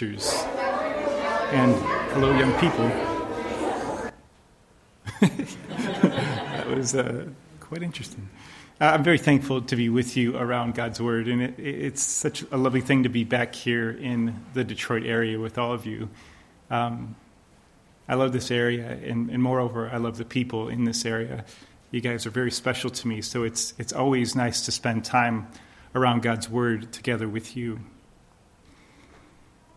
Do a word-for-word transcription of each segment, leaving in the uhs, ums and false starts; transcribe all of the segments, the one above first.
And hello, young people. That was uh, quite interesting. Uh, I'm very thankful to be with you around God's Word, and it, it's such a lovely thing to be back here in the Detroit area with all of you. Um, I love this area, and, and moreover, I love the people in this area. You guys are very special to me, so it's it's always nice to spend time around God's Word together with you.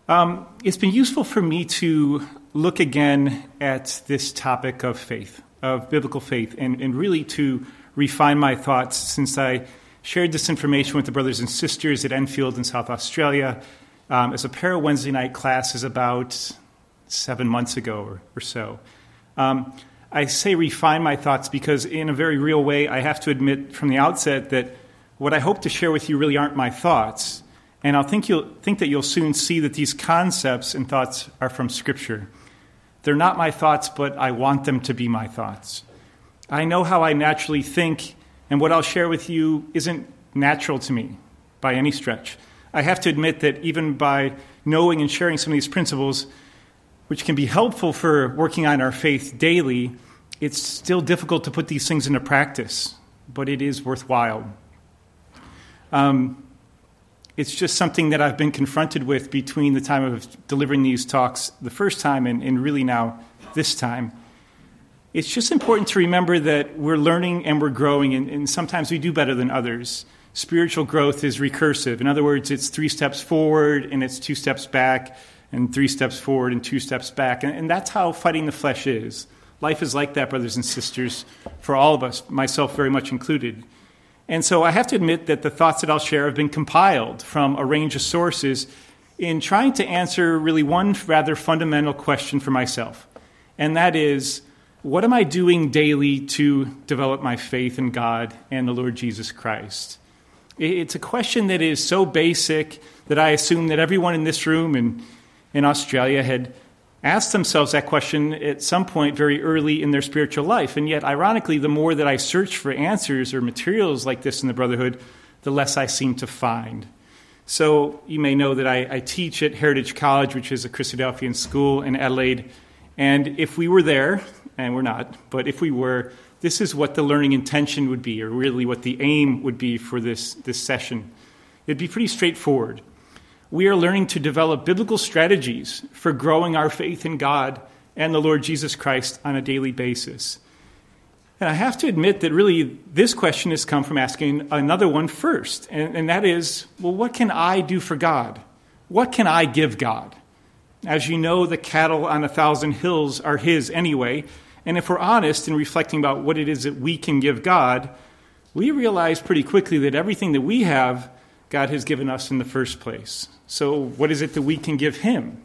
Um, it's been useful for me to look again at this topic of faith, of biblical faith, and, and really to refine my thoughts since I shared this information with the brothers and sisters at Enfield in South Australia um, as a Para Wednesday night class is about seven months ago or, or so. Um, I say refine my thoughts because in a very real way, I have to admit from the outset that what I hope to share with you really aren't my thoughts. And I think you'll think that you'll soon see that these concepts and thoughts are from Scripture. They're not my thoughts, but I want them to be my thoughts. I know how I naturally think, and what I'll share with you isn't natural to me by any stretch. I have to admit that even by knowing and sharing some of these principles, which can be helpful for working on our faith daily, it's still difficult to put these things into practice, but it is worthwhile. Um... It's just something that I've been confronted with between the time of delivering these talks the first time and, and really now this time. It's just important to remember that we're learning and we're growing, and, and sometimes we do better than others. Spiritual growth is recursive. In other words, it's three steps forward and it's two steps back and three steps forward and two steps back. And, and that's how fighting the flesh is. Life is like that, brothers and sisters, for all of us, myself very much included. And so I have to admit that the thoughts that I'll share have been compiled from a range of sources in trying to answer really one rather fundamental question for myself. And that is, what am I doing daily to develop my faith in God and the Lord Jesus Christ? It's a question that is so basic that I assume that everyone in this room and in Australia had asked themselves that question at some point very early in their spiritual life. And yet, ironically, the more that I search for answers or materials like this in the Brotherhood, the less I seem to find. So you may know that I, I teach at Heritage College, which is a Christadelphian school in Adelaide. And if we were there, and we're not, but if we were, this is what the learning intention would be, or really what the aim would be for this, this session. It'd be pretty straightforward. We are learning to develop biblical strategies for growing our faith in God and the Lord Jesus Christ on a daily basis. And I have to admit that really this question has come from asking another one first, and, and that is, well, what can I do for God? What can I give God? As you know, the cattle on a thousand hills are His anyway, and if we're honest in reflecting about what it is that we can give God, we realize pretty quickly that everything that we have, God has given us in the first place. So what is it that we can give Him?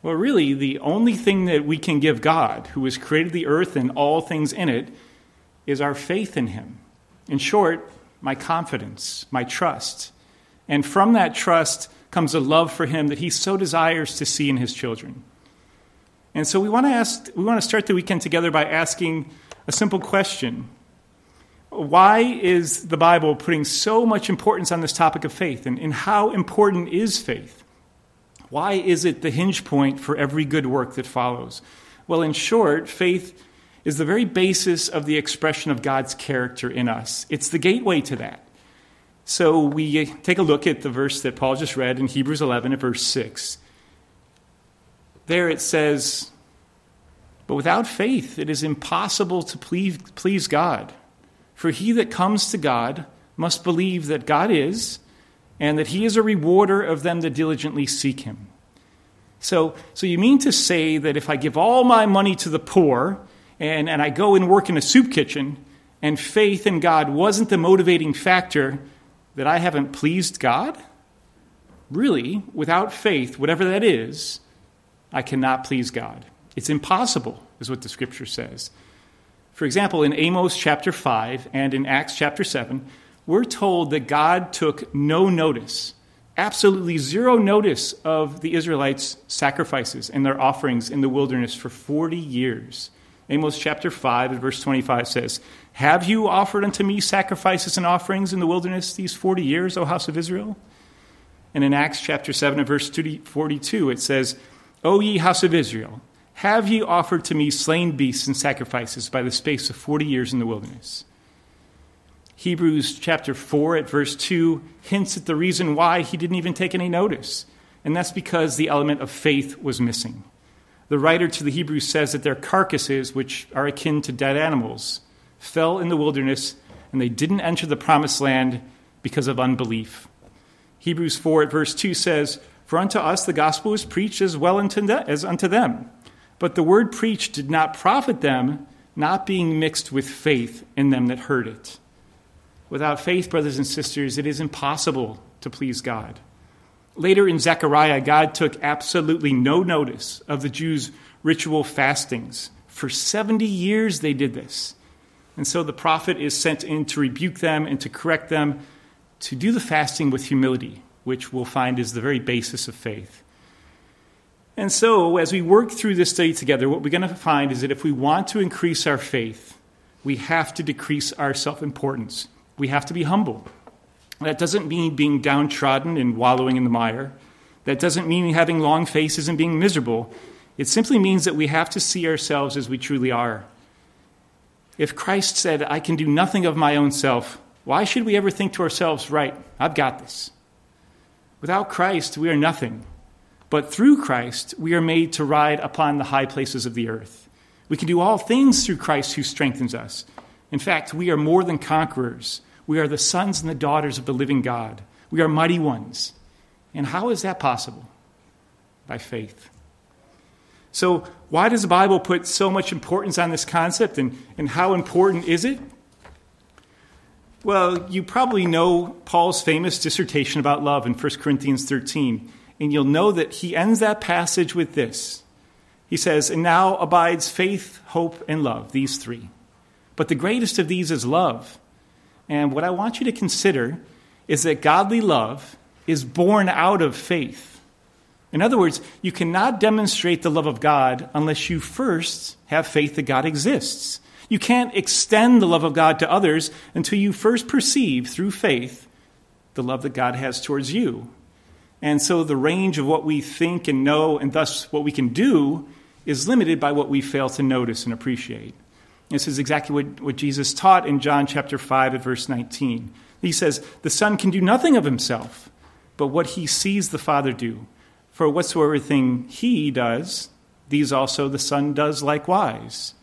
Well, really, the only thing that we can give God, who has created the earth and all things in it, is our faith in Him. In short, my confidence, my trust. And from that trust comes a love for Him that He so desires to see in His children. And so we want to ask, we want to start the weekend together by asking a simple question. Why is the Bible putting so much importance on this topic of faith, and, and how important is faith? Why is it the hinge point for every good work that follows? Well, in short, faith is the very basis of the expression of God's character in us. It's the gateway to that. So we take a look at the verse that Paul just read in Hebrews eleven at verse six. There it says, "But without faith it is impossible to please, please God. For he that comes to God must believe that God is, and that He is a rewarder of them that diligently seek Him." So, so you mean to say that if I give all my money to the poor, and, and I go and work in a soup kitchen, and faith in God wasn't the motivating factor, that I haven't pleased God? Really, without faith, whatever that is, I cannot please God. It's impossible, is what the Scripture says. For example, in Amos chapter five and in Acts chapter seven, we're told that God took no notice, absolutely zero notice of the Israelites' sacrifices and their offerings in the wilderness for forty years. Amos chapter five and verse twenty-five says, "Have you offered unto me sacrifices and offerings in the wilderness these forty years, O house of Israel?" And in Acts chapter seven and verse forty-two, it says, O ye house of Israel, have ye offered to me slain beasts and sacrifices by the space of forty years in the wilderness? Hebrews chapter four at verse two hints at the reason why he didn't even take any notice. And that's because the element of faith was missing. The writer to the Hebrews says that their carcasses, which are akin to dead animals, fell in the wilderness, and they didn't enter the promised land because of unbelief. Hebrews four at verse two says, For unto us the gospel is preached as well as unto them. But the word preached did not profit them, not being mixed with faith in them that heard it. Without faith, brothers and sisters, it is impossible to please God. Later in Zechariah, God took absolutely no notice of the Jews' ritual fastings. For seventy years they did this. And so the prophet is sent in to rebuke them and to correct them, to do the fasting with humility, which we'll find is the very basis of faith. And so as we work through this study together, what we're going to find is that if we want to increase our faith, we have to decrease our self-importance. We have to be humble. That doesn't mean being downtrodden and wallowing in the mire. That doesn't mean having long faces and being miserable. It simply means that we have to see ourselves as we truly are. If Christ said, I can do nothing of my own self, why should we ever think to ourselves, right, I've got this? Without Christ, we are nothing. But through Christ, we are made to ride upon the high places of the earth. We can do all things through Christ who strengthens us. In fact, we are more than conquerors. We are the sons and the daughters of the living God. We are mighty ones. And how is that possible? By faith. So why does the Bible put so much importance on this concept, and, and how important is it? Well, you probably know Paul's famous dissertation about love in First Corinthians thirteen, and you'll know that he ends that passage with this. He says, And now abides faith, hope, and love, these three. But the greatest of these is love. And what I want you to consider is that godly love is born out of faith. In other words, you cannot demonstrate the love of God unless you first have faith that God exists. You can't extend the love of God to others until you first perceive through faith the love that God has towards you. And so the range of what we think and know, and thus what we can do, is limited by what we fail to notice and appreciate. This is exactly what, what Jesus taught in John chapter five at verse nineteen. He says, The Son can do nothing of himself, but what he sees the Father do. For whatsoever thing he does, these also the Son does likewise.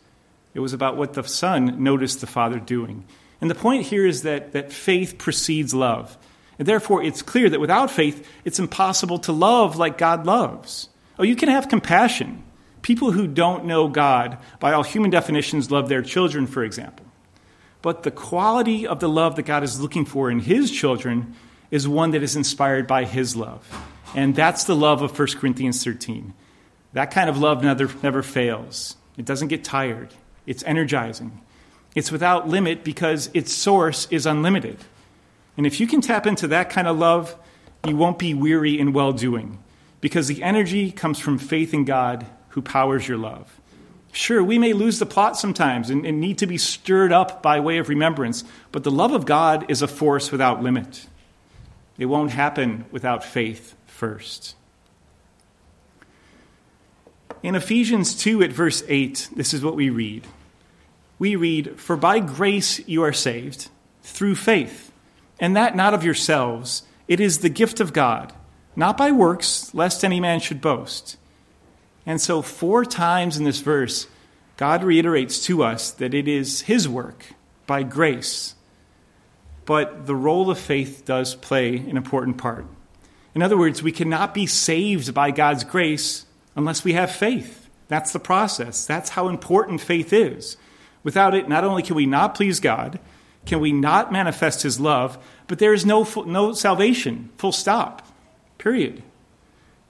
It was about what the Son noticed the Father doing. And the point here is that, that faith precedes love. And therefore, it's clear that without faith, it's impossible to love like God loves. Oh, you can have compassion. People who don't know God, by all human definitions, love their children, for example. But the quality of the love that God is looking for in his children is one that is inspired by his love. And that's the love of First Corinthians thirteen. That kind of love never, never fails. It doesn't get tired. It's energizing. It's without limit because its source is unlimited. And if you can tap into that kind of love, you won't be weary in well-doing because the energy comes from faith in God who powers your love. Sure, we may lose the plot sometimes and, and need to be stirred up by way of remembrance, but the love of God is a force without limit. It won't happen without faith first. In Ephesians two at verse eight, this is what we read. We read, For by grace you are saved, through faith, and that not of yourselves. It is the gift of God, not by works, lest any man should boast. And so four times in this verse, God reiterates to us that it is his work by grace. But the role of faith does play an important part. In other words, we cannot be saved by God's grace unless we have faith. That's the process. That's how important faith is. Without it, not only can we not please God, can we not manifest his love, but there is no no salvation, full stop, period.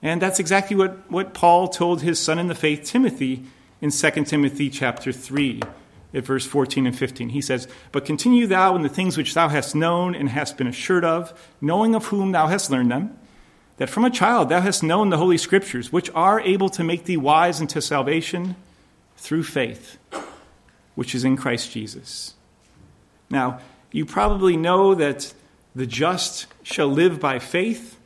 And that's exactly what, what Paul told his son in the faith, Timothy, in Second Timothy chapter three, at verse fourteen and fifteen. He says, But continue thou in the things which thou hast known and hast been assured of, knowing of whom thou hast learned them, that from a child thou hast known the holy scriptures, which are able to make thee wise unto salvation through faith, which is in Christ Jesus. Now, you probably know that the just shall live by faith,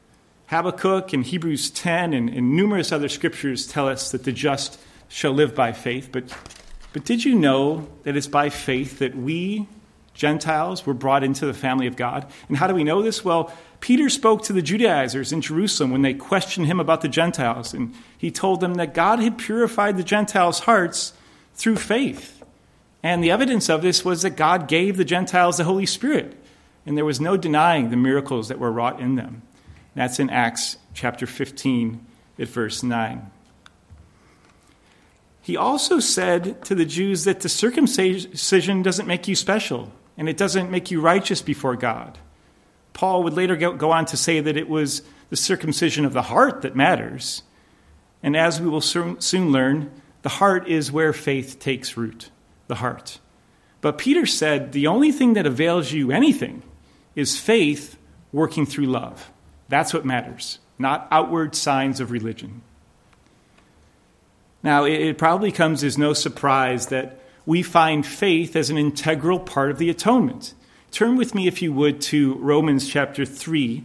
Habakkuk and Hebrews ten and, and numerous other scriptures tell us that the just shall live by faith. But, but did you know that it's by faith that we Gentiles were brought into the family of God? And how do we know this? Well, Peter spoke to the Judaizers in Jerusalem when they questioned him about the Gentiles, and he told them that God had purified the Gentiles' hearts through faith. And the evidence of this was that God gave the Gentiles the Holy Spirit, and there was no denying the miracles that were wrought in them. And that's in Acts chapter fifteen at verse nine. He also said to the Jews that the circumcision doesn't make you special, and it doesn't make you righteous before God. Paul would later go on to say that it was the circumcision of the heart that matters. And as we will soon learn, the heart is where faith takes root, the heart. But Peter said the only thing that avails you anything is faith working through love. That's what matters, not outward signs of religion. Now, it probably comes as no surprise that we find faith as an integral part of the atonement. Turn with me, if you would, to Romans chapter three,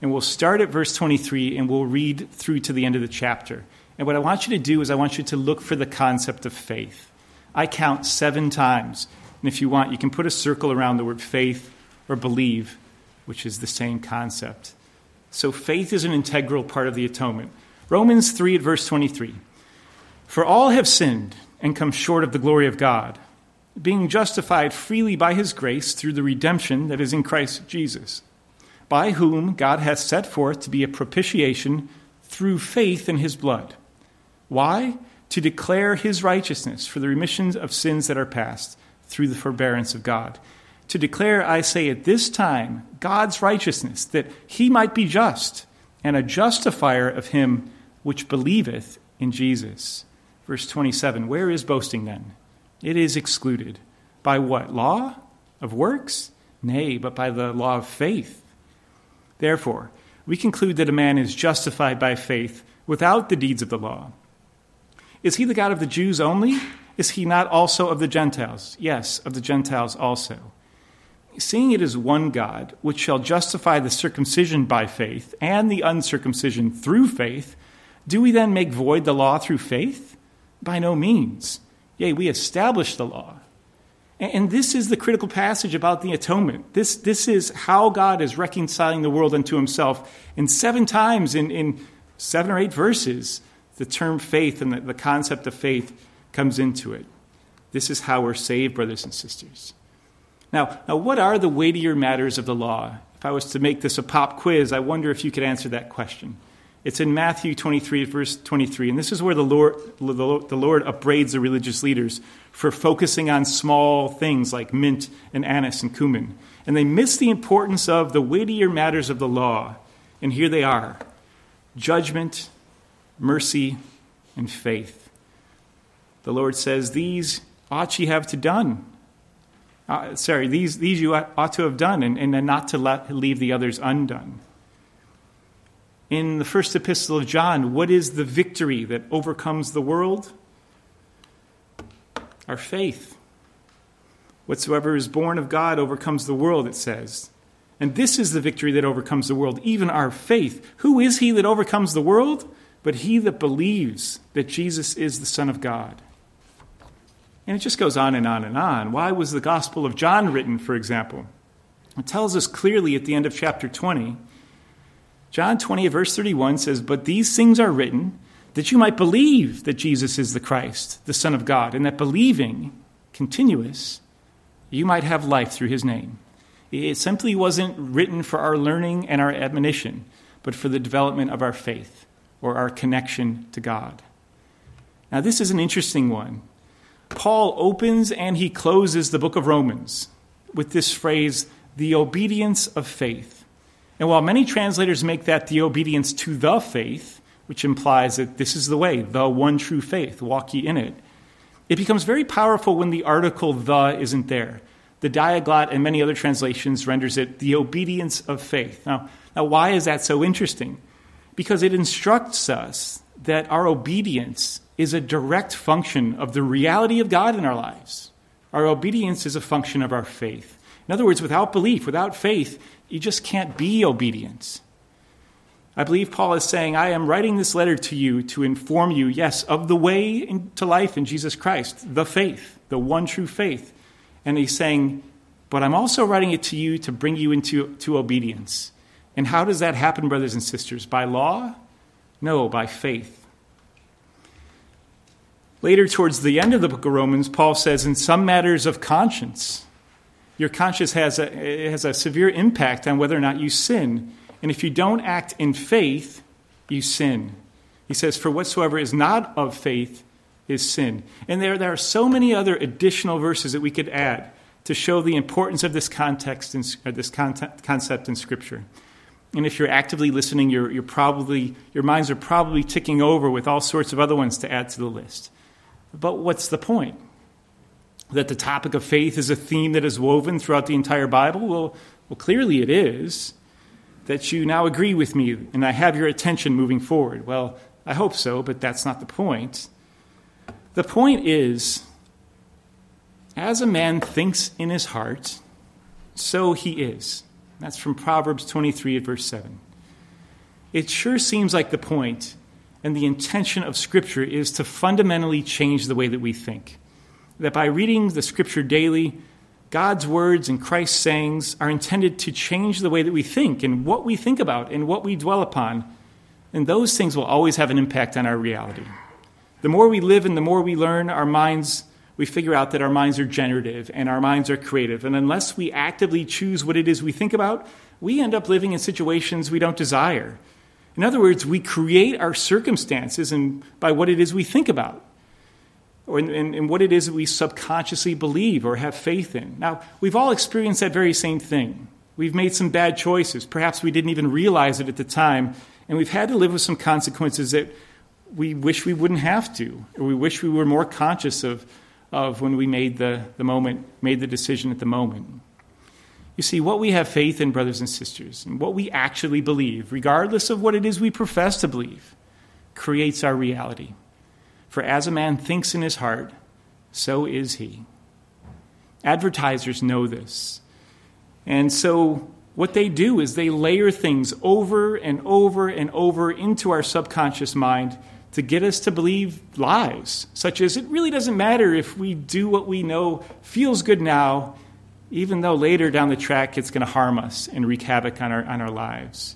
and we'll start at verse twenty-three, and we'll read through to the end of the chapter. And what I want you to do is I want you to look for the concept of faith. I count seven times, and if you want, you can put a circle around the word faith or believe, which is the same concept. So faith is an integral part of the atonement. Romans three at verse twenty-three. For all have sinned and come short of the glory of God, being justified freely by his grace through the redemption that is in Christ Jesus, by whom God hath set forth to be a propitiation through faith in his blood. Why? To declare his righteousness for the remission of sins that are past through the forbearance of God. To declare, I say, at this time, God's righteousness, that he might be just, and a justifier of him which believeth in Jesus. Verse twenty-seven, where is boasting then? It is excluded. By what? Law? Of works? Nay, but by the law of faith. Therefore, we conclude that a man is justified by faith without the deeds of the law. Is he the God of the Jews only? Is he not also of the Gentiles? Yes, of the Gentiles also. Seeing it is one God, which shall justify the circumcision by faith and the uncircumcision through faith, do we then make void the law through faith? By no means. Yea, we establish the law. And this is the critical passage about the atonement. This, this is how God is reconciling the world unto himself. And seven times in, in seven or eight verses, the term faith and the, the concept of faith comes into it. This is how we're saved, brothers and sisters. Now, now, what are the weightier matters of the law? If I was to make this a pop quiz, I wonder if you could answer that question. It's in Matthew twenty-three, verse twenty-three, and this is where the Lord, the Lord upbraids the religious leaders for focusing on small things like mint and anise and cumin. And they miss the importance of the weightier matters of the law. And here they are: judgment, mercy, and faith. The Lord says, these ought ye have to done. Uh, sorry, these, these you ought to have done, and, and not to let, leave the others undone. In the first epistle of John, what is the victory that overcomes the world? Our faith. Whatsoever is born of God overcomes the world, it says. And this is the victory that overcomes the world, even our faith. Who is he that overcomes the world? But he that believes that Jesus is the Son of God. And it just goes on and on and on. Why was the Gospel of John written, for example? It tells us clearly at the end of chapter twenty, John twenty, verse thirty-one says, but these things are written that you might believe that Jesus is the Christ, the Son of God, and that believing, continuous, you might have life through his name. It simply wasn't written for our learning and our admonition, but for the development of our faith or our connection to God. Now, this is an interesting one. Paul opens and he closes the book of Romans with this phrase, the obedience of faith. And while many translators make that the obedience to the faith, which implies that this is the way, the one true faith, walk ye in it, it becomes very powerful when the article the isn't there. The Diaglott and many other translations renders it the obedience of faith. Now, now why is that so interesting? Because it instructs us that our obedience is a direct function of the reality of God in our lives. Our obedience is a function of our faith. In other words, without belief, without faith, you just can't be obedient. I believe Paul is saying, I am writing this letter to you to inform you, yes, of the way to life in Jesus Christ, the faith, the one true faith. And he's saying, but I'm also writing it to you to bring you into to obedience. And how does that happen, brothers and sisters? By law? No, by faith. Later, towards the end of the book of Romans, Paul says, in some matters of conscience, your conscience has a, it has a severe impact on whether or not you sin. And if you don't act in faith, you sin. He says, for whatsoever is not of faith is sin. And there, there are so many other additional verses that we could add to show the importance of this context in, or this concept, concept in Scripture. And if you're actively listening, you're, you're probably, your minds are probably ticking over with all sorts of other ones to add to the list. But what's the point? That the topic of faith is a theme that is woven throughout the entire Bible? Well, well clearly it is. That you now agree with me and I have your attention moving forward. Well, I hope so, but that's not the point. The point is, as a man thinks in his heart, so he is. That's from Proverbs twenty-three at verse seven. It sure seems like the point and the intention of Scripture is to fundamentally change the way that we think. That by reading the Scripture daily, God's words and Christ's sayings are intended to change the way that we think and what we think about and what we dwell upon. And those things will always have an impact on our reality. The more we live and the more we learn, our minds, we figure out that our minds are generative and our minds are creative. And unless we actively choose what it is we think about, we end up living in situations we don't desire. In other words, we create our circumstances and by what it is we think about. Or in, in, in what it is that we subconsciously believe or have faith in. Now, we've all experienced that very same thing. We've made some bad choices. Perhaps we didn't even realize it at the time. And we've had to live with some consequences that we wish we wouldn't have to. Or we wish we were more conscious of, of when we made the, the moment, made the decision at the moment. You see, what we have faith in, brothers and sisters, and what we actually believe, regardless of what it is we profess to believe, creates our reality. For as a man thinks in his heart, so is he. Advertisers know this. And so what they do is they layer things over and over and over into our subconscious mind to get us to believe lies, such as it really doesn't matter if we do what we know feels good now, even though later down the track it's going to harm us and wreak havoc on our, on our lives.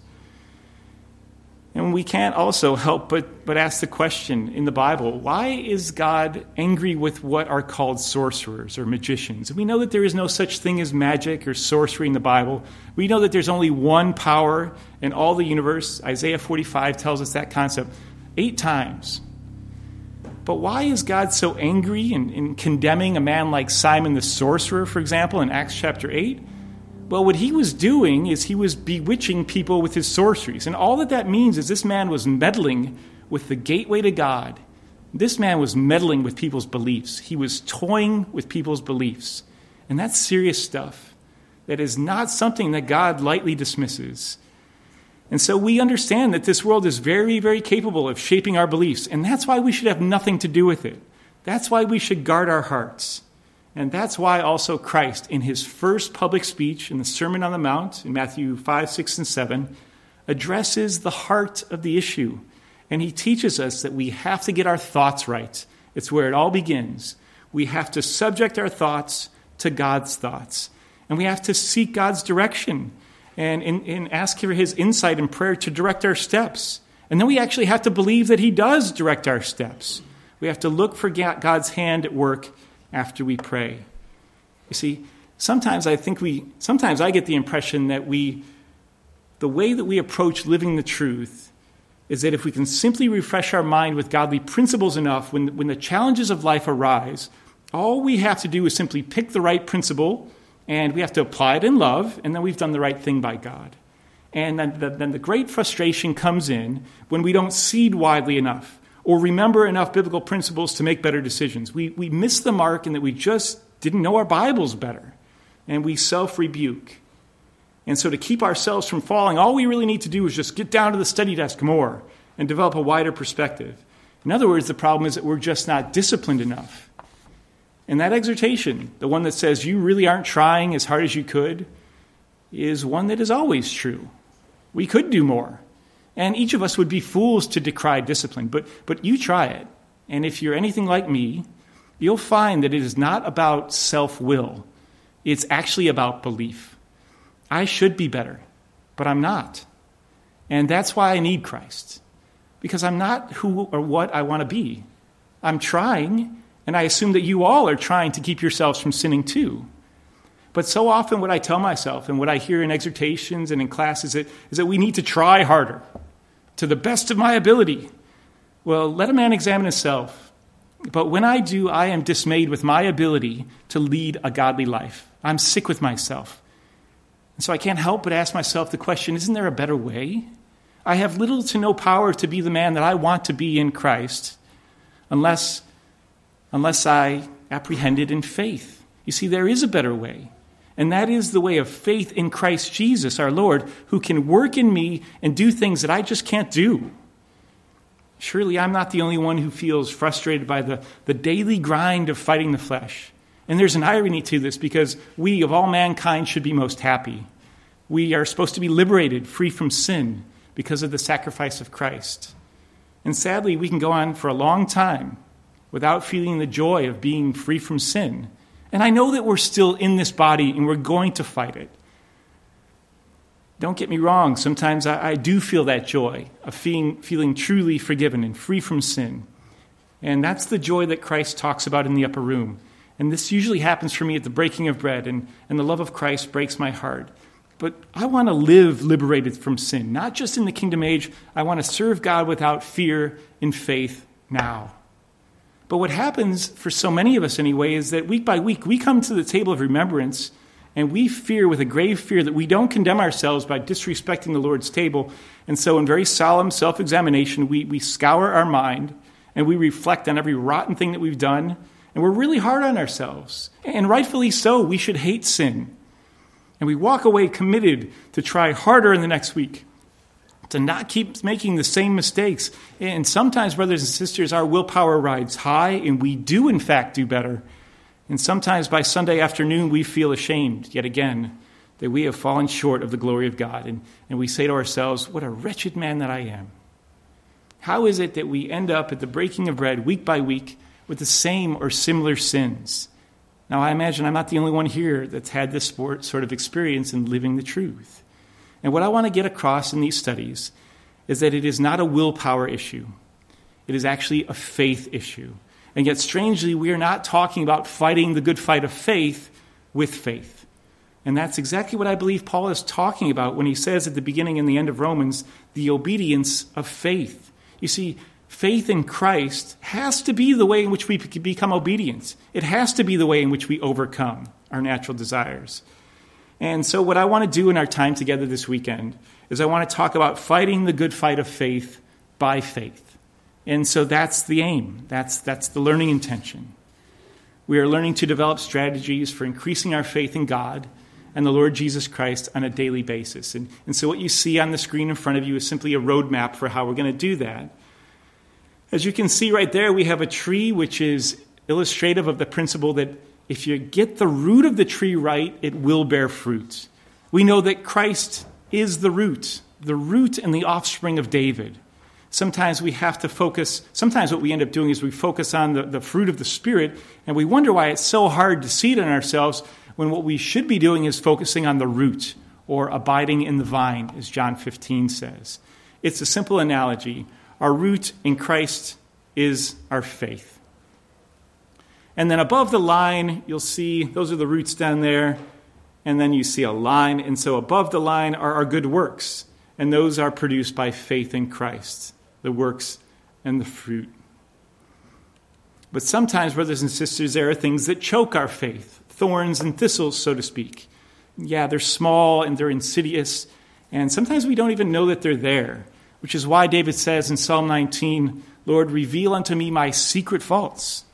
And we can't also help but, but ask the question in the Bible, why is God angry with what are called sorcerers or magicians? And we know that there is no such thing as magic or sorcery in the Bible. We know that there's only one power in all the universe. Isaiah forty-five tells us that concept eight times. But why is God so angry in, in condemning a man like Simon the sorcerer, for example, in Acts chapter eight? Well, what he was doing is he was bewitching people with his sorceries. And all that that means is this man was meddling with the gateway to God. This man was meddling with people's beliefs. He was toying with people's beliefs. And that's serious stuff. That is not something that God lightly dismisses. And so we understand that this world is very, very capable of shaping our beliefs. And that's why we should have nothing to do with it. That's why we should guard our hearts. And that's why also Christ, in his first public speech in the Sermon on the Mount, in Matthew five, six, and seven, addresses the heart of the issue. And he teaches us that we have to get our thoughts right. It's where it all begins. We have to subject our thoughts to God's thoughts. And we have to seek God's direction and, and, and ask for his insight and prayer to direct our steps. And then we actually have to believe that he does direct our steps. We have to look for God's hand at work after we pray. You see, sometimes I think we, sometimes I get the impression that we, the way that we approach living the truth is that if we can simply refresh our mind with godly principles enough, when, when the challenges of life arise, all we have to do is simply pick the right principle and we have to apply it in love, and then we've done the right thing by God. And then the, then the great frustration comes in when we don't seed widely enough, or remember enough biblical principles to make better decisions. We we miss the mark in that we just didn't know our Bibles better. And we self-rebuke. And so to keep ourselves from falling, all we really need to do is just get down to the study desk more and develop a wider perspective. In other words, the problem is that we're just not disciplined enough. And that exhortation, the one that says you really aren't trying as hard as you could, is one that is always true. We could do more. And each of us would be fools to decry discipline, but but you try it. And if you're anything like me, you'll find that it is not about self-will. It's actually about belief. I should be better, but I'm not. And that's why I need Christ, because I'm not who or what I want to be. I'm trying, and I assume that you all are trying to keep yourselves from sinning too. But so often what I tell myself and what I hear in exhortations and in classes is that, is that we need to try harder to the best of my ability. Well, let a man examine himself. But when I do, I am dismayed with my ability to lead a godly life. I'm sick with myself. And so I can't help but ask myself the question, isn't there a better way? I have little to no power to be the man that I want to be in Christ unless, unless I apprehend it in faith. You see, there is a better way. And that is the way of faith in Christ Jesus, our Lord, who can work in me and do things that I just can't do. Surely I'm not the only one who feels frustrated by the, the daily grind of fighting the flesh. And there's an irony to this, because we of all mankind should be most happy. We are supposed to be liberated, free from sin, because of the sacrifice of Christ. And sadly, we can go on for a long time without feeling the joy of being free from sin. And I know that we're still in this body and we're going to fight it. Don't get me wrong. Sometimes I, I do feel that joy of feeling, feeling truly forgiven and free from sin. And that's the joy that Christ talks about in the upper room. And this usually happens for me at the breaking of bread, and, and the love of Christ breaks my heart. But I want to live liberated from sin, not just in the kingdom age. I want to serve God without fear in faith now. But what happens for so many of us anyway is that week by week we come to the table of remembrance and we fear with a grave fear that we don't condemn ourselves by disrespecting the Lord's table. And so in very solemn self-examination, we, we scour our mind and we reflect on every rotten thing that we've done. And we're really hard on ourselves. And rightfully so, we should hate sin. And we walk away committed to try harder in the next week, to not keep making the same mistakes. And sometimes, brothers and sisters, our willpower rides high, and we do, in fact, do better. And sometimes by Sunday afternoon, we feel ashamed, yet again, that we have fallen short of the glory of God. And, and we say to ourselves, what a wretched man that I am. How is it that we end up at the breaking of bread week by week with the same or similar sins? Now, I imagine I'm not the only one here that's had this sort of experience in living the truth. And what I want to get across in these studies is that it is not a willpower issue. It is actually a faith issue. And yet, strangely, we are not talking about fighting the good fight of faith with faith. And that's exactly what I believe Paul is talking about when he says at the beginning and the end of Romans, the obedience of faith. You see, faith in Christ has to be the way in which we become obedient. It has to be the way in which we overcome our natural desires. And so what I want to do in our time together this weekend is I want to talk about fighting the good fight of faith by faith. And so that's the aim. That's, that's the learning intention. We are learning to develop strategies for increasing our faith in God and the Lord Jesus Christ on a daily basis. And, and so what you see on the screen in front of you is simply a roadmap for how we're going to do that. As you can see right there, we have a tree which is illustrative of the principle that if you get the root of the tree right, it will bear fruit. We know that Christ is the root, the root and the offspring of David. Sometimes we have to focus, sometimes what we end up doing is we focus on the, the fruit of the Spirit, and we wonder why it's so hard to see it in ourselves when what we should be doing is focusing on the root, or abiding in the vine, as John fifteen says. It's a simple analogy. Our root in Christ is our faith. And then above the line, you'll see, those are the roots down there, and then you see a line. And so above the line are our good works, and those are produced by faith in Christ, the works and the fruit. But sometimes, brothers and sisters, there are things that choke our faith, thorns and thistles, so to speak. Yeah, they're small and they're insidious, and sometimes we don't even know that they're there, which is why David says in Psalm nineteen, Lord, reveal unto me my secret faults.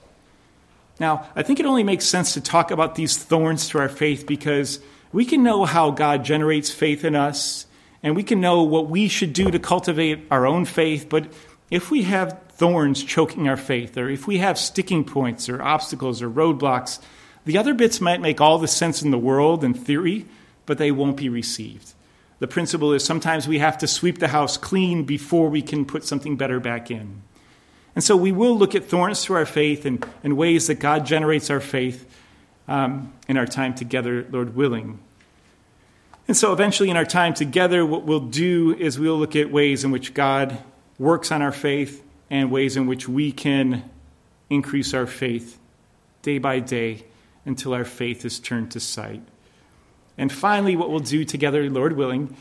Now, I think it only makes sense to talk about these thorns to our faith because we can know how God generates faith in us, and we can know what we should do to cultivate our own faith. But if we have thorns choking our faith, or if we have sticking points or obstacles or roadblocks, the other bits might make all the sense in the world in theory, but they won't be received. The principle is sometimes we have to sweep the house clean before we can put something better back in. And so we will look at thorns through our faith and, and ways that God generates our faith um, in our time together, Lord willing. And so eventually in our time together, what we'll do is we'll look at ways in which God works on our faith and ways in which we can increase our faith day by day until our faith is turned to sight. And finally, what we'll do together, Lord willing,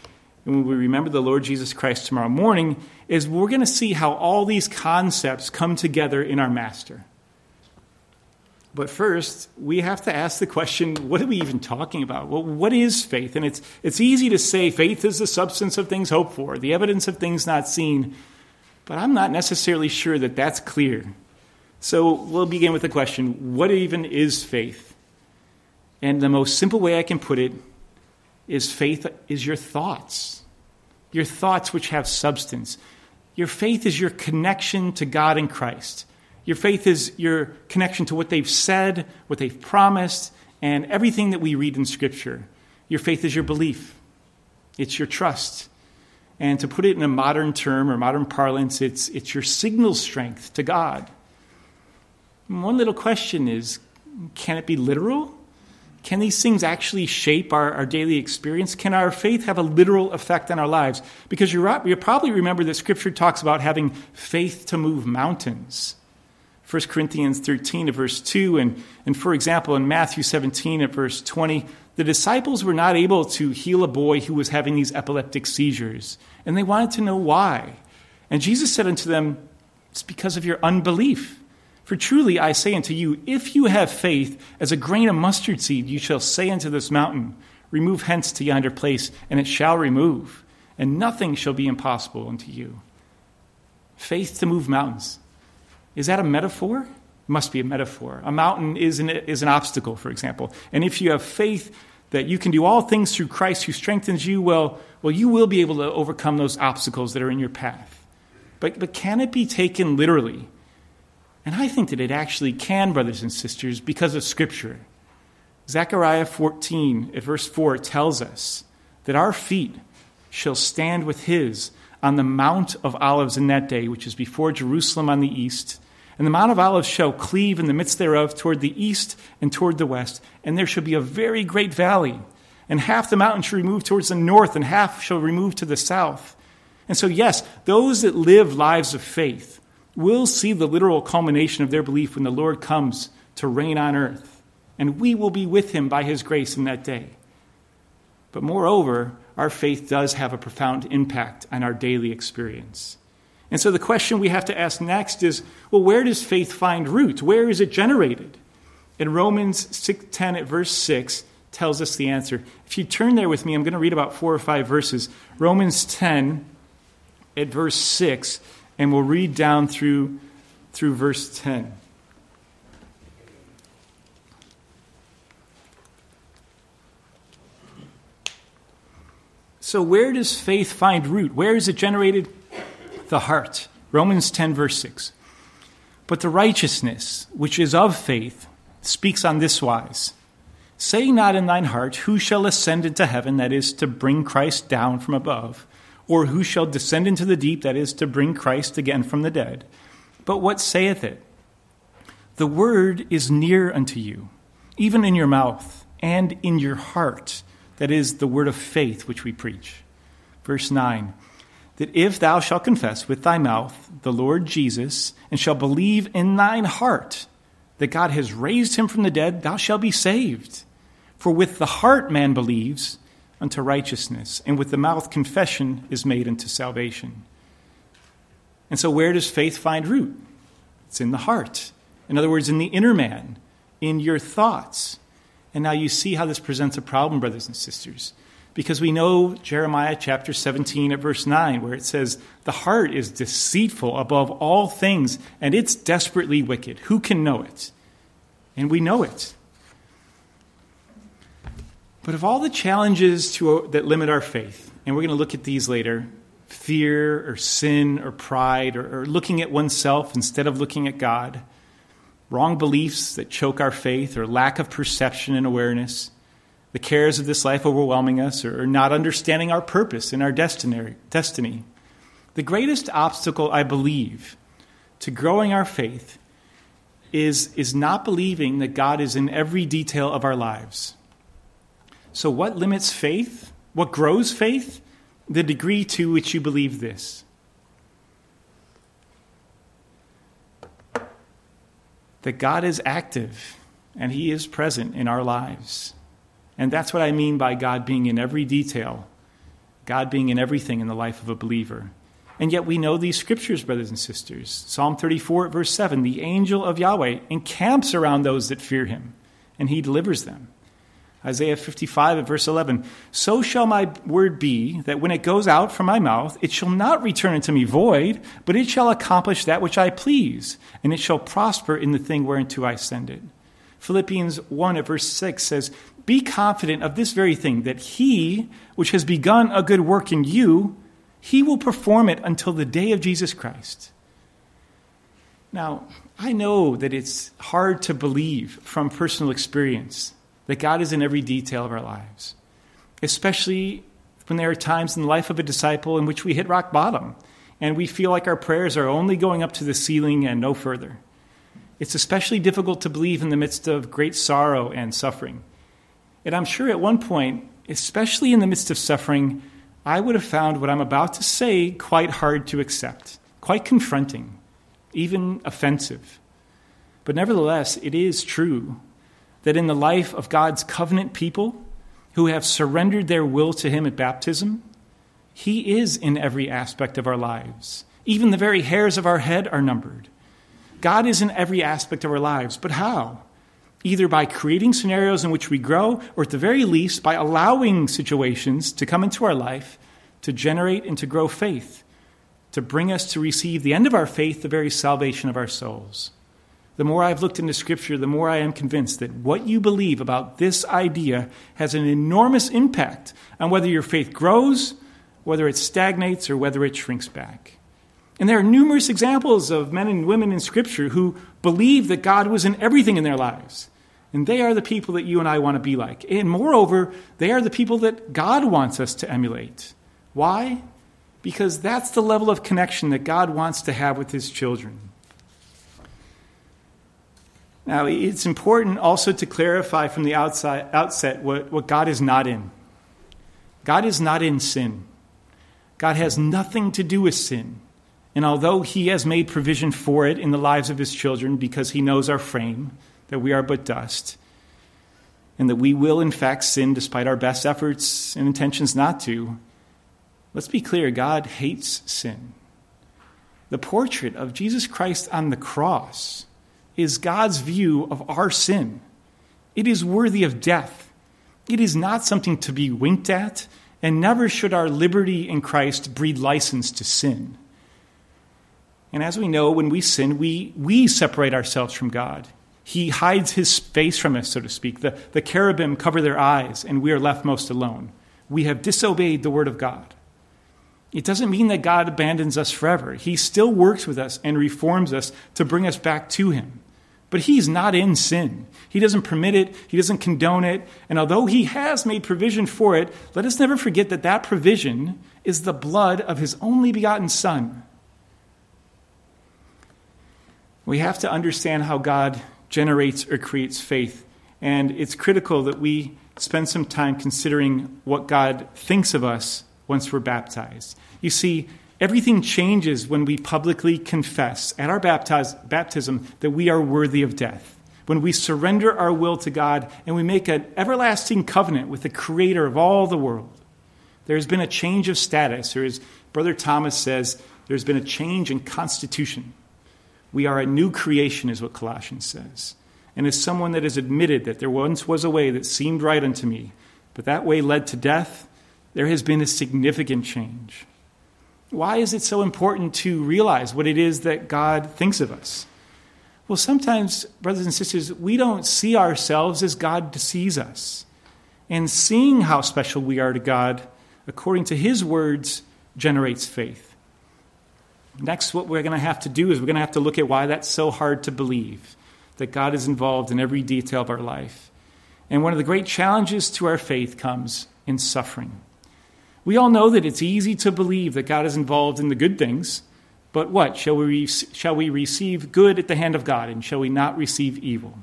and when we remember the Lord Jesus Christ tomorrow morning, is we're going to see how all these concepts come together in our Master. But first, we have to ask the question, what are we even talking about? Well, what is faith? And it's it's easy to say faith is the substance of things hoped for, the evidence of things not seen. But I'm not necessarily sure that that's clear. So we'll begin with the question, what even is faith? And the most simple way I can put it is faith is your thoughts, your thoughts which have substance. Your faith is your connection to God and Christ. Your faith is your connection to what they've said, what they've promised, and everything that we read in Scripture. Your faith is your belief. It's your trust. And to put it in a modern term or modern parlance, it's, it's your signal strength to God. And one little question is, can it be literal? Can these things actually shape our, our daily experience? Can our faith have a literal effect on our lives? Because you you probably remember that Scripture talks about having faith to move mountains. First Corinthians thirteen, verse two, and, and for example, in Matthew seventeen, at verse twenty, the disciples were not able to heal a boy who was having these epileptic seizures, and they wanted to know why. And Jesus said unto them, "It's because of your unbelief. For truly I say unto you, if you have faith as a grain of mustard seed, you shall say unto this mountain, remove hence to yonder place, and it shall remove, and nothing shall be impossible unto you." Faith to move mountains. Is that a metaphor? It must be a metaphor. A mountain is an, is an obstacle, for example. And if you have faith that you can do all things through Christ who strengthens you, well, well you will be able to overcome those obstacles that are in your path. But, but can it be taken literally? And I think that it actually can, brothers and sisters, because of Scripture. Zechariah fourteen, at verse four, tells us that our feet shall stand with his on the Mount of Olives in that day, which is before Jerusalem on the east. And the Mount of Olives shall cleave in the midst thereof toward the east and toward the west. And there shall be a very great valley. And half the mountain shall remove towards the north, and half shall remove to the south. And so, yes, those that live lives of faith will see the literal culmination of their belief when the Lord comes to reign on earth, and we will be with him by his grace in that day. But moreover, our faith does have a profound impact on our daily experience. And so the question we have to ask next is, well, where does faith find root? Where is it generated? In Romans six ten at verse six tells us the answer. If you turn there with me, I'm going to read about four or five verses. Romans ten at verse six, and we'll read down through, through verse ten. So where does faith find root? Where is it generated? The heart. Romans ten, verse six. "But the righteousness which is of faith speaks on this wise, say not in thine heart, who shall ascend into heaven, that is, to bring Christ down from above, or who shall descend into the deep, that is, to bring Christ again from the dead. But what saith it? The word is near unto you, even in your mouth and in your heart, that is, the word of faith which we preach." Verse nine, "That if thou shalt confess with thy mouth the Lord Jesus, and shalt believe in thine heart that God has raised him from the dead, thou shalt be saved. For with the heart man believes unto righteousness, and with the mouth confession is made unto salvation." And so where does faith find root? It's in the heart. In other words, in the inner man, in your thoughts. And now you see how this presents a problem, brothers and sisters, because we know Jeremiah chapter seventeen at verse nine, where it says, "The heart is deceitful above all things, and it's desperately wicked. Who can know it?" And we know it. But of all the challenges to, that limit our faith, and we're going to look at these later, fear or sin or pride or, or looking at oneself instead of looking at God, wrong beliefs that choke our faith or lack of perception and awareness, the cares of this life overwhelming us, or not understanding our purpose and our destiny. The greatest obstacle, I believe, to growing our faith is, is not believing that God is in every detail of our lives. So what limits faith? What grows faith? The degree to which you believe this. That God is active and he is present in our lives. And that's what I mean by God being in every detail, God being in everything in the life of a believer. And yet we know these scriptures, brothers and sisters. Psalm thirty-four, verse seven, the angel of Yahweh encamps around those that fear him, and he delivers them. Isaiah fifty-five, verse eleven, so shall my word be that when it goes out from my mouth, it shall not return unto me void, but it shall accomplish that which I please, and it shall prosper in the thing whereunto I send it. Philippians one, verse six says, be confident of this very thing, that he which has begun a good work in you, he will perform it until the day of Jesus Christ. Now, I know that it's hard to believe from personal experience that God is in every detail of our lives, especially when there are times in the life of a disciple in which we hit rock bottom and we feel like our prayers are only going up to the ceiling and no further. It's especially difficult to believe in the midst of great sorrow and suffering. And I'm sure at one point, especially in the midst of suffering, I would have found what I'm about to say quite hard to accept, quite confronting, even offensive. But nevertheless, it is true that in the life of God's covenant people who have surrendered their will to him at baptism, he is in every aspect of our lives. Even the very hairs of our head are numbered. God is in every aspect of our lives, but how? Either by creating scenarios in which we grow, or at the very least, by allowing situations to come into our life to generate and to grow faith, to bring us to receive the end of our faith, the very salvation of our souls. The more I've looked into Scripture, the more I am convinced that what you believe about this idea has an enormous impact on whether your faith grows, whether it stagnates, or whether it shrinks back. And there are numerous examples of men and women in Scripture who believed that God was in everything in their lives. And they are the people that you and I want to be like. And moreover, they are the people that God wants us to emulate. Why? Because that's the level of connection that God wants to have with his children. Now, it's important also to clarify from the outside, outset what, what God is not in. God is not in sin. God has nothing to do with sin. And although he has made provision for it in the lives of his children, because he knows our frame, that we are but dust, and that we will in fact sin despite our best efforts and intentions not to, let's be clear, God hates sin. The portrait of Jesus Christ on the cross is God's view of our sin. It is worthy of death. It is not something to be winked at, and never should our liberty in Christ breed license to sin. And as we know, when we sin, we we separate ourselves from God. He hides his face from us, so to speak. The, the cherubim cover their eyes, and we are left most alone. We have disobeyed the word of God. It doesn't mean that God abandons us forever. He still works with us and reforms us to bring us back to him. But he's not in sin. He doesn't permit it. He doesn't condone it. And although he has made provision for it, let us never forget that that provision is the blood of his only begotten Son. We have to understand how God generates or creates faith, and it's critical that we spend some time considering what God thinks of us once we're baptized. You see, everything changes when we publicly confess at our baptiz- baptism that we are worthy of death, when we surrender our will to God and we make an everlasting covenant with the Creator of all the world. There has been a change of status, or as Brother Thomas says, there's been a change in constitution. We are a new creation, is what Colossians says. And as someone that has admitted that there once was a way that seemed right unto me, but that way led to death, there has been a significant change. Why is it so important to realize what it is that God thinks of us? Well, sometimes, brothers and sisters, we don't see ourselves as God sees us. And seeing how special we are to God, according to his words, generates faith. Next, what we're going to have to do is we're going to have to look at why that's so hard to believe, that God is involved in every detail of our life. And one of the great challenges to our faith comes in suffering. We all know that it's easy to believe that God is involved in the good things, but what? Shall we, re- shall we receive good at the hand of God, and shall we not receive evil?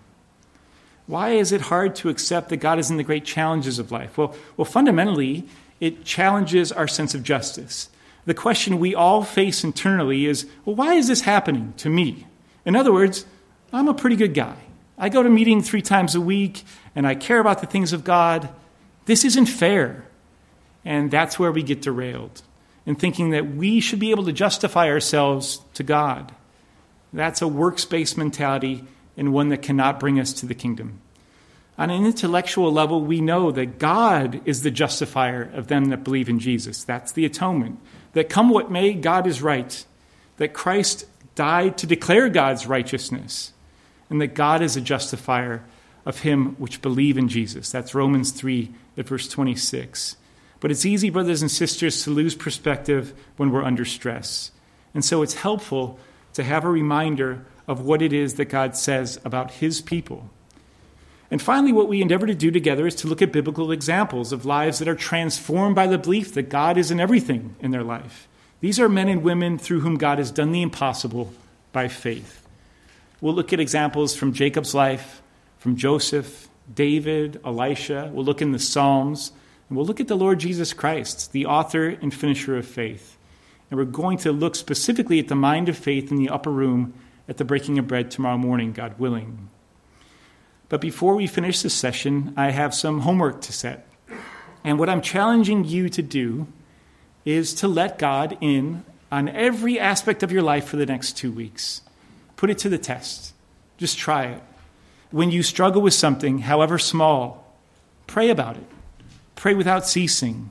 Why is it hard to accept that God is in the great challenges of life? Well, well, fundamentally, it challenges our sense of justice. The question we all face internally is, well, why is this happening to me? In other words, I'm a pretty good guy. I go to meeting three times a week, and I care about the things of God. This isn't fair. And that's where we get derailed, in thinking that we should be able to justify ourselves to God. That's a works-based mentality, and one that cannot bring us to the kingdom. On an intellectual level, we know that God is the justifier of them that believe in Jesus. That's the atonement. That come what may, God is right. That Christ died to declare God's righteousness. And that God is a justifier of him which believe in Jesus. That's Romans three, at verse twenty-six. But it's easy, brothers and sisters, to lose perspective when we're under stress. And so it's helpful to have a reminder of what it is that God says about his people. And finally, what we endeavor to do together is to look at biblical examples of lives that are transformed by the belief that God is in everything in their life. These are men and women through whom God has done the impossible by faith. We'll look at examples from Jacob's life, from Joseph, David, Elisha. We'll look in the Psalms, and we'll look at the Lord Jesus Christ, the author and finisher of faith. And we're going to look specifically at the mind of faith in the upper room at the breaking of bread tomorrow morning, God willing. But before we finish this session, I have some homework to set. And what I'm challenging you to do is to let God in on every aspect of your life for the next two weeks. Put it to the test. Just try it. When you struggle with something, however small, pray about it. Pray without ceasing.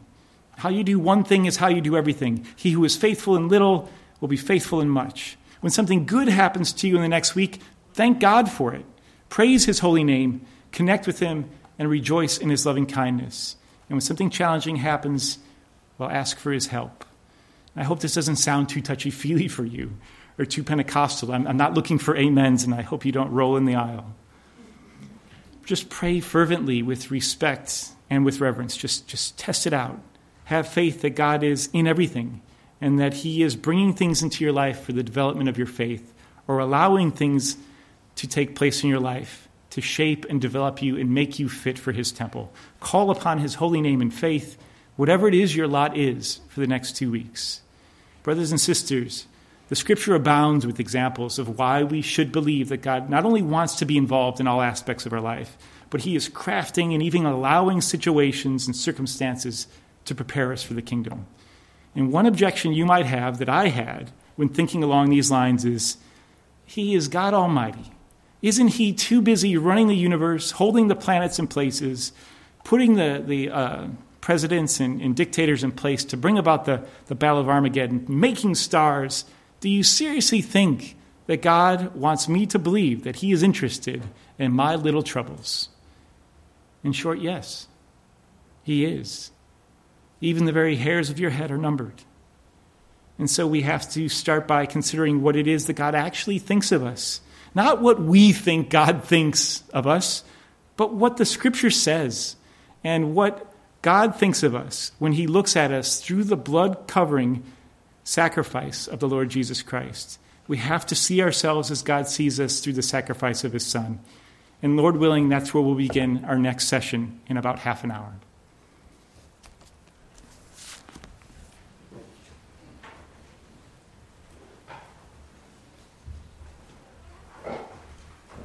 How you do one thing is how you do everything. He who is faithful in little will be faithful in much. When something good happens to you in the next week, thank God for it. Praise his holy name, connect with him, and rejoice in his loving kindness. And when something challenging happens, well, ask for his help. I hope this doesn't sound too touchy-feely for you or too Pentecostal. I'm, I'm not looking for amens, and I hope you don't roll in the aisle. Just pray fervently with respect and with reverence. Just, just test it out. Have faith that God is in everything, and that he is bringing things into your life for the development of your faith, or allowing things to take place in your life to shape and develop you and make you fit for his temple. Call upon his holy name in faith, whatever it is your lot is for the next two weeks. Brothers and sisters, the scripture abounds with examples of why we should believe that God not only wants to be involved in all aspects of our life, but he is crafting and even allowing situations and circumstances to prepare us for the kingdom. And one objection you might have that I had when thinking along these lines is, he is God Almighty. Isn't he too busy running the universe, holding the planets in places, putting the, the uh, presidents and, and dictators in place to bring about the, the Battle of Armageddon, making stars? Do you seriously think that God wants me to believe that he is interested in my little troubles? In short, yes, he is. Even the very hairs of your head are numbered. And so we have to start by considering what it is that God actually thinks of us. Not what we think God thinks of us, but what the Scripture says and what God thinks of us when he looks at us through the blood-covering sacrifice of the Lord Jesus Christ. We have to see ourselves as God sees us through the sacrifice of his Son. And Lord willing, that's where we'll begin our next session in about half an hour.